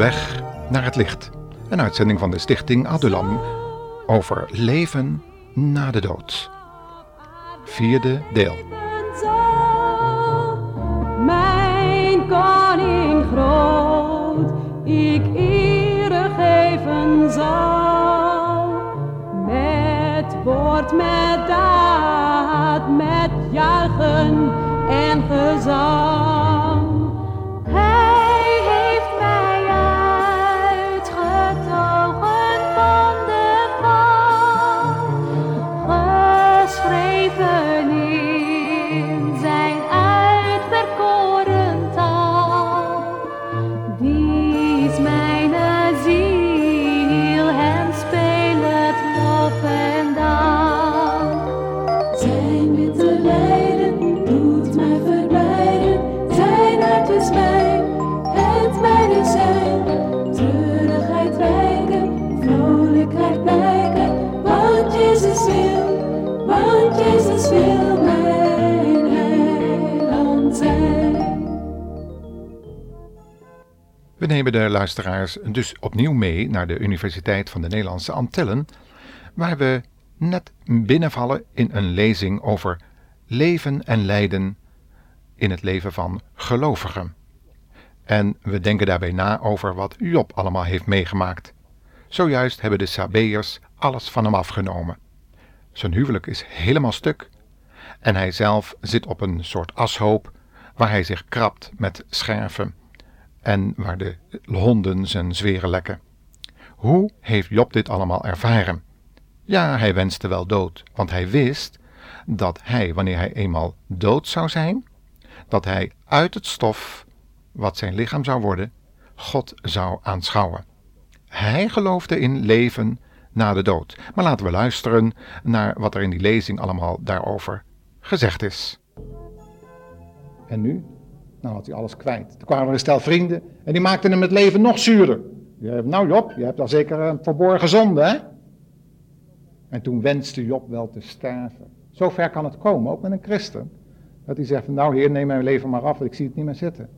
weg naar het licht. Een uitzending van de Stichting Adulam over leven na de dood. 4e deel. Mijn koning groot, ik eere geven zal. Met woord, met daad, met juichen en gezang. We nemen de luisteraars dus opnieuw mee naar de Universiteit van de Nederlandse Antillen, waar we net binnenvallen in een lezing over leven en lijden in het leven van gelovigen. En we denken daarbij na over wat Job allemaal heeft meegemaakt. Zojuist hebben de Sabeërs alles van hem afgenomen. Zijn huwelijk is helemaal stuk en hij zelf zit op een soort ashoop waar hij zich krabt met scherven en waar de honden zijn zweren lekken. Hoe heeft Job dit allemaal ervaren? Ja, hij wenste wel dood, want hij wist dat hij, wanneer hij eenmaal dood zou zijn, dat hij uit het stof, wat zijn lichaam zou worden, God zou aanschouwen. Hij geloofde in leven na de dood. Maar laten we luisteren naar wat er in die lezing allemaal daarover gezegd is. En nu? Nou had hij alles kwijt. Toen kwamen er een stel vrienden en die maakten hem het leven nog zuurder. Nou Job, je hebt daar zeker een verborgen zonde, hè? En toen wenste Job wel te sterven. Zover kan het komen, ook met een christen. Dat hij zegt, nou Heer, neem mijn leven maar af, want ik zie het niet meer zitten.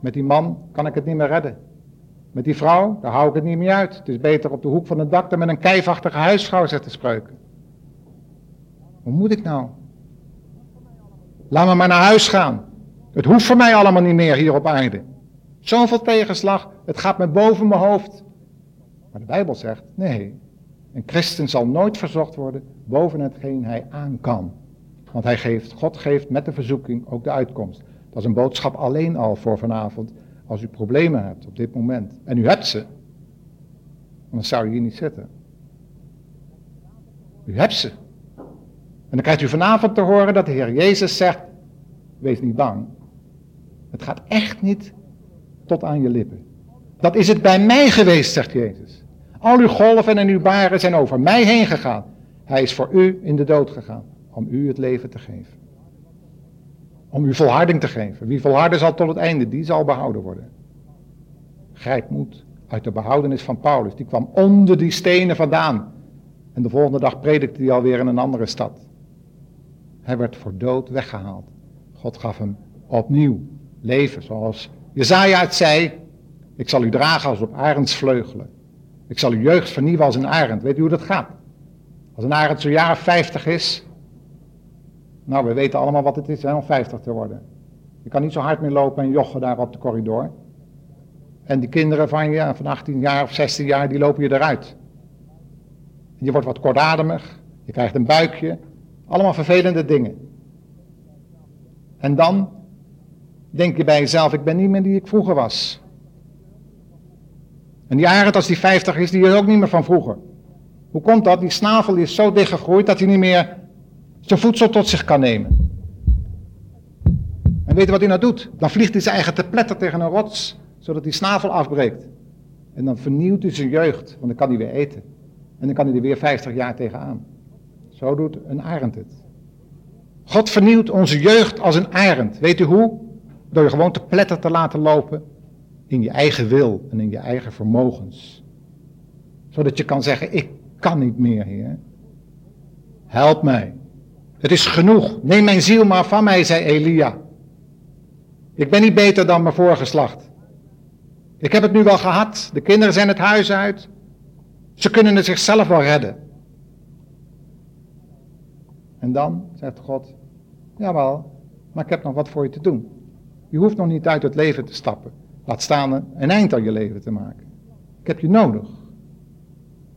Met die man kan ik het niet meer redden. Met die vrouw, daar hou ik het niet meer uit. Het is beter op de hoek van het dak dan met een kijfachtige huisvrouw, zegt de spreuk. Hoe moet ik nou? Laat me maar naar huis gaan. Het hoeft voor mij allemaal niet meer hier op aarde. Zoveel tegenslag, het gaat me boven mijn hoofd. Maar de Bijbel zegt, nee, een christen zal nooit verzocht worden boven hetgeen hij aan kan. Want God geeft met de verzoeking ook de uitkomst. Dat is een boodschap alleen al voor vanavond. Als u problemen hebt op dit moment, en u hebt ze, anders zou u hier niet zitten. U hebt ze. En dan krijgt u vanavond te horen dat de Heer Jezus zegt, wees niet bang. Het gaat echt niet tot aan je lippen. Dat is het bij mij geweest, zegt Jezus. Al uw golven en uw baren zijn over mij heen gegaan. Hij is voor u in de dood gegaan, om u het leven te geven. Om u volharding te geven. Wie volharden zal tot het einde, die zal behouden worden. Grijp moed uit de behoudenis van Paulus. Die kwam onder die stenen vandaan. En de volgende dag predikte hij alweer in een andere stad. Hij werd voor dood weggehaald. God gaf hem opnieuw leven. Zoals Jesaja het zei. Ik zal u dragen als op arendsvleugelen. Ik zal uw jeugd vernieuwen als een arend. Weet u hoe dat gaat? Als een arend zo'n jaar of 50 is... Nou, we weten allemaal wat het is, hè, om 50 te worden. Je kan niet zo hard meer lopen en jochen daar op de corridor. En die kinderen van je, van 18 jaar of 16 jaar, die lopen je eruit. En je wordt wat kortademig, je krijgt een buikje. Allemaal vervelende dingen. En dan denk je bij jezelf, ik ben niet meer die ik vroeger was. En die arend, als die 50 is, die is ook niet meer van vroeger. Hoe komt dat? Die snavel is zo dichtgegroeid dat hij niet meer... zijn voedsel tot zich kan nemen. En weet je wat hij nou doet? Dan vliegt hij zijn eigen te pletter tegen een rots, zodat die snavel afbreekt. En dan vernieuwt hij zijn jeugd, want dan kan hij weer eten. En dan kan hij er weer 50 jaar tegenaan. Zo doet een arend het. God vernieuwt onze jeugd als een arend. Weet u hoe? Door je gewoon te pletter te laten lopen in je eigen wil en in je eigen vermogens. Zodat je kan zeggen, ik kan niet meer, Heer. Help mij. Het is genoeg, neem mijn ziel maar van mij, zei Elia. Ik ben niet beter dan mijn voorgeslacht. Ik heb het nu wel gehad. De kinderen zijn het huis uit. Ze kunnen het zichzelf wel redden. En dan zegt God, jawel, maar ik heb nog wat voor je te doen. Je hoeft nog niet uit het leven te stappen. Laat staan een eind aan je leven te maken. Ik heb je nodig.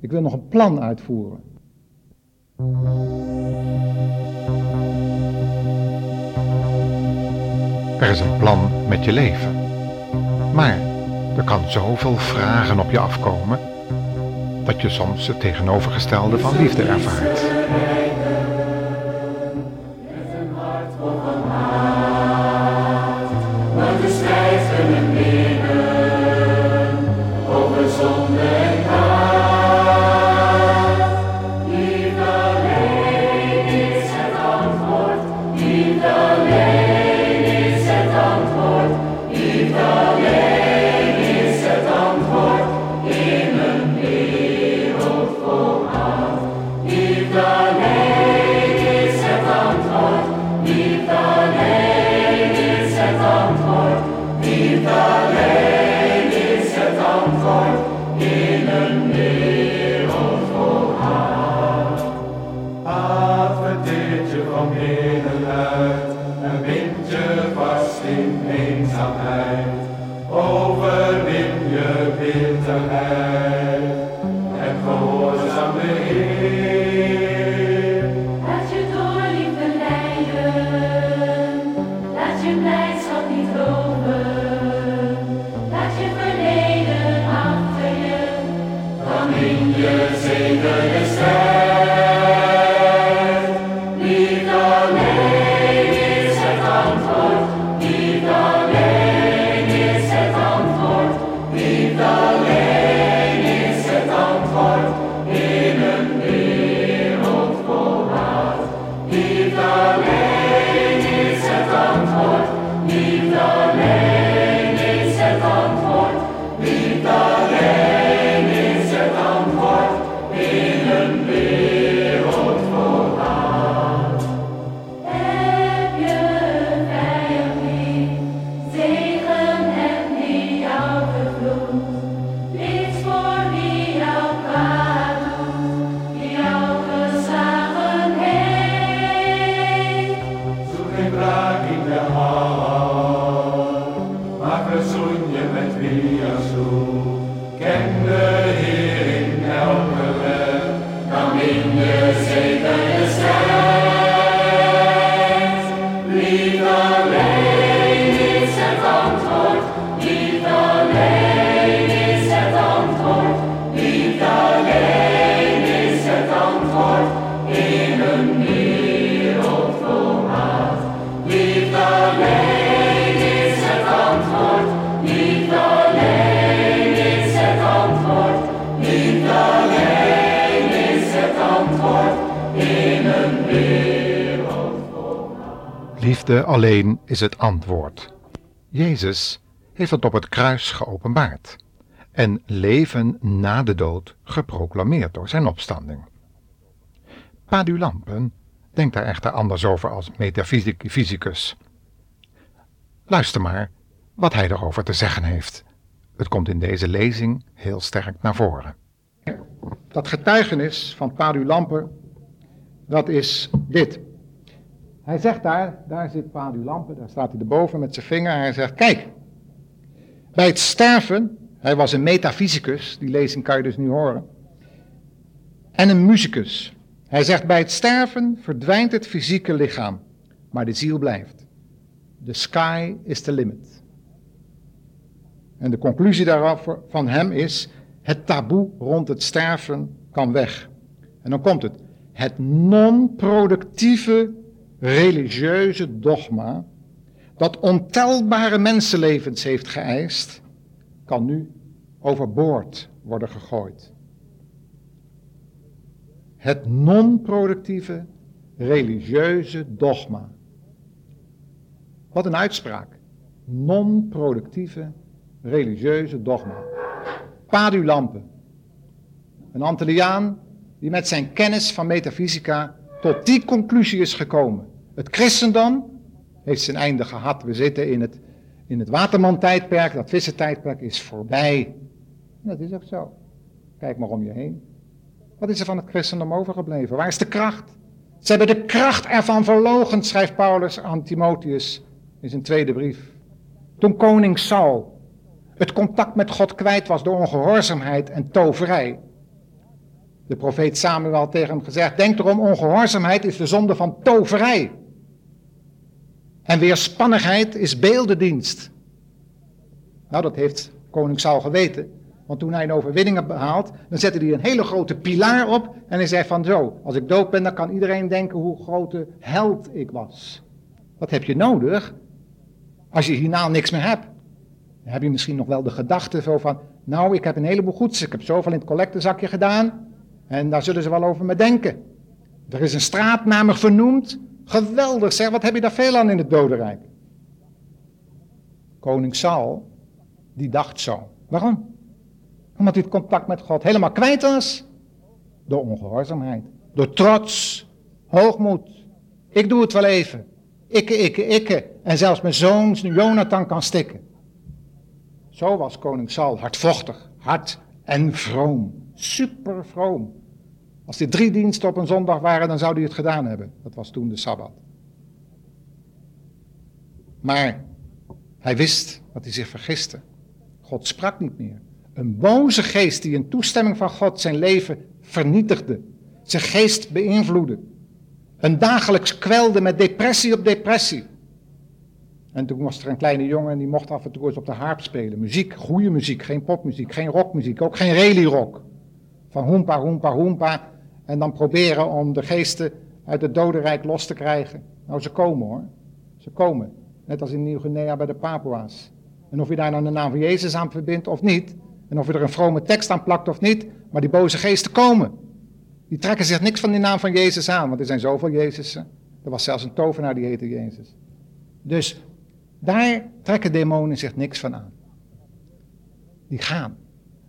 Ik wil nog een plan uitvoeren. Er is een plan met je leven. Maar er kan zoveel vragen op je afkomen dat je soms het tegenovergestelde van liefde ervaart. Liefde alleen is het antwoord. Jezus heeft het op het kruis geopenbaard en leven na de dood geproclameerd door zijn opstanding. Padu Lampen denkt daar echter anders over als metafysicus. Luister maar wat hij erover te zeggen heeft. Het komt in deze lezing heel sterk naar voren. Dat getuigenis van Padu Lampen, dat is dit. Hij zegt daar zit Padu Lampen, daar staat hij erboven met zijn vinger. Hij zegt, kijk, bij het sterven, hij was een metafysicus, die lezing kan je dus nu horen, en een musicus. Hij zegt, bij het sterven verdwijnt het fysieke lichaam, maar de ziel blijft. The sky is the limit. En de conclusie daarvan van hem is, het taboe rond het sterven kan weg. En dan komt het, het non-productieve religieuze dogma dat ontelbare mensenlevens heeft geëist, kan nu overboord worden gegooid. Het non-productieve religieuze dogma. Wat een uitspraak. Non-productieve religieuze dogma. Padu Lampen, een Antilliaan die met zijn kennis van metafysica tot die conclusie is gekomen. Het christendom heeft zijn einde gehad. We zitten in het in het Watermantijdperk, dat vissentijdperk is voorbij. Dat is echt zo. Kijk maar om je heen. Wat is er van het christendom overgebleven? Waar is de kracht? Ze hebben de kracht ervan verloochend, schrijft Paulus aan Timotheus in zijn tweede brief. Toen koning Saul het contact met God kwijt was door ongehoorzaamheid en toverij. De profeet Samuel had tegen hem gezegd, denk erom, ongehoorzaamheid is de zonde van toverij. En weerspannigheid is beeldendienst. Nou, dat heeft koning Saul geweten. Want toen hij een overwinning had behaald, dan zette hij een hele grote pilaar op. En hij zei van zo, als ik dood ben, dan kan iedereen denken hoe grote held ik was. Wat heb je nodig? Als je hierna niks meer hebt. Dan heb je misschien nog wel de gedachte zo van, nou, ik heb een heleboel goeds. Ik heb zoveel in het collectezakje gedaan. En daar zullen ze wel over me denken. Er is een straat namelijk vernoemd. Geweldig zeg, wat heb je daar veel aan in het dodenrijk? Koning Saul, die dacht zo. Waarom? Omdat hij het contact met God helemaal kwijt was. Door ongehoorzaamheid, door trots, hoogmoed. Ik doe het wel even. Ikke. En zelfs mijn zoon Jonathan kan stikken. Zo was koning Saul hardvochtig, hard en vroom. Super vroom. Als er 3 diensten op een zondag waren, dan zou hij het gedaan hebben. Dat was toen de Sabbat. Maar hij wist dat hij zich vergiste. God sprak niet meer. Een boze geest die in toestemming van God zijn leven vernietigde. Zijn geest beïnvloedde. Een dagelijks kwelde met depressie op depressie. En toen was er een kleine jongen en die mocht af en toe eens op de harp spelen. Muziek, goede muziek, geen popmuziek, geen rockmuziek, ook geen rally-rock. Van hoempa, hoempa, hoempa. En dan proberen om de geesten uit het dodenrijk los te krijgen. Nou, ze komen hoor. Ze komen. Net als in Nieuw-Guinea bij de Papua's. En of je daar nou de naam van Jezus aan verbindt of niet. En of je er een vrome tekst aan plakt of niet. Maar die boze geesten komen. Die trekken zich niks van die naam van Jezus aan. Want er zijn zoveel Jezusen. Er was zelfs een tovenaar die heette Jezus. Dus daar trekken demonen zich niks van aan. Die gaan.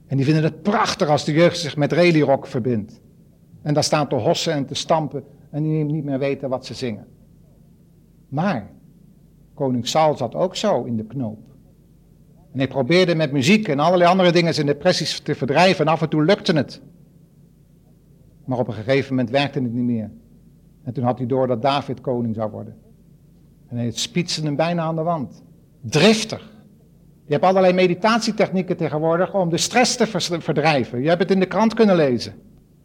En die vinden het prachtig als de jeugd zich met rallyrock verbindt. En daar staan te hossen en te stampen en die niet meer weten wat ze zingen. Maar koning Saul zat ook zo in de knoop. En hij probeerde met muziek en allerlei andere dingen zijn depressies te verdrijven en af en toe lukte het. Maar op een gegeven moment werkte het niet meer. En toen had hij door dat David koning zou worden. En hij spietste hem bijna aan de wand. Driftig. Je hebt allerlei meditatietechnieken tegenwoordig om de stress te verdrijven. Je hebt het in de krant kunnen lezen.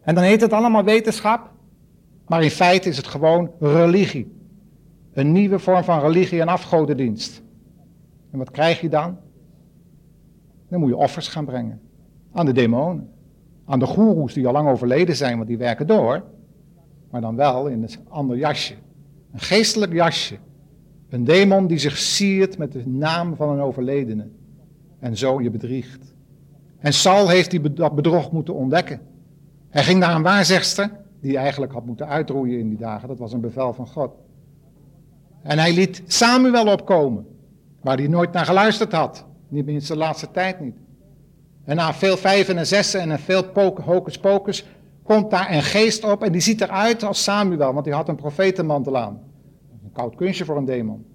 En dan heet het allemaal wetenschap. Maar in feite is het gewoon religie. Een nieuwe vorm van religie en afgodendienst. En wat krijg je dan? Dan moet je offers gaan brengen. Aan de demonen. Aan de goeroes die al lang overleden zijn, want die werken door. Maar dan wel in een ander jasje. Een geestelijk jasje. Een demon die zich siert met de naam van een overledene. En zo je bedriegt. En Saul heeft dat bedrog moeten ontdekken. Hij ging naar een waarzegster die hij eigenlijk had moeten uitroeien in die dagen. Dat was een bevel van God. En hij liet Samuel opkomen. Waar hij nooit naar geluisterd had. Niet minst de laatste tijd niet. En na veel 5 en 6 en veel hocus pocus komt daar een geest op. En die ziet eruit als Samuel, want hij had een profetenmantel aan. Koud kunstje voor een demon.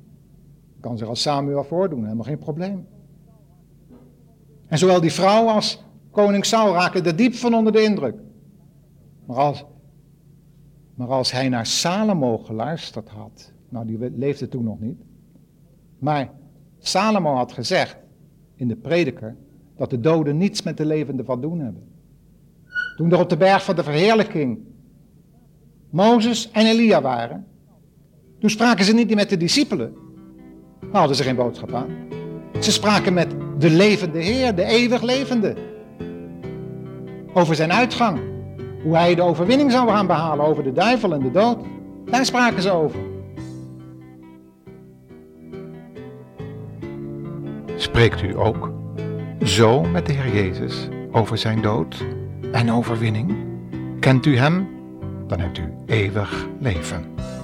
Kan zich als Samuel voordoen, helemaal geen probleem. En zowel die vrouw als koning Saul raken er diep van onder de indruk. Maar als hij naar Salomo geluisterd had, nou die leefde toen nog niet, maar Salomo had gezegd in de prediker dat de doden niets met de levenden van doen hebben. Toen er op de berg van de verheerlijking Mozes en Elia waren, toen spraken ze niet met de discipelen. Nou hadden ze geen boodschap aan. Ze spraken met de levende Heer, de eeuwig levende. Over zijn uitgang. Hoe hij de overwinning zou gaan behalen over de duivel en de dood. Daar spraken ze over. Spreekt u ook zo met de Heer Jezus over zijn dood en overwinning? Kent u hem? Dan hebt u eeuwig leven.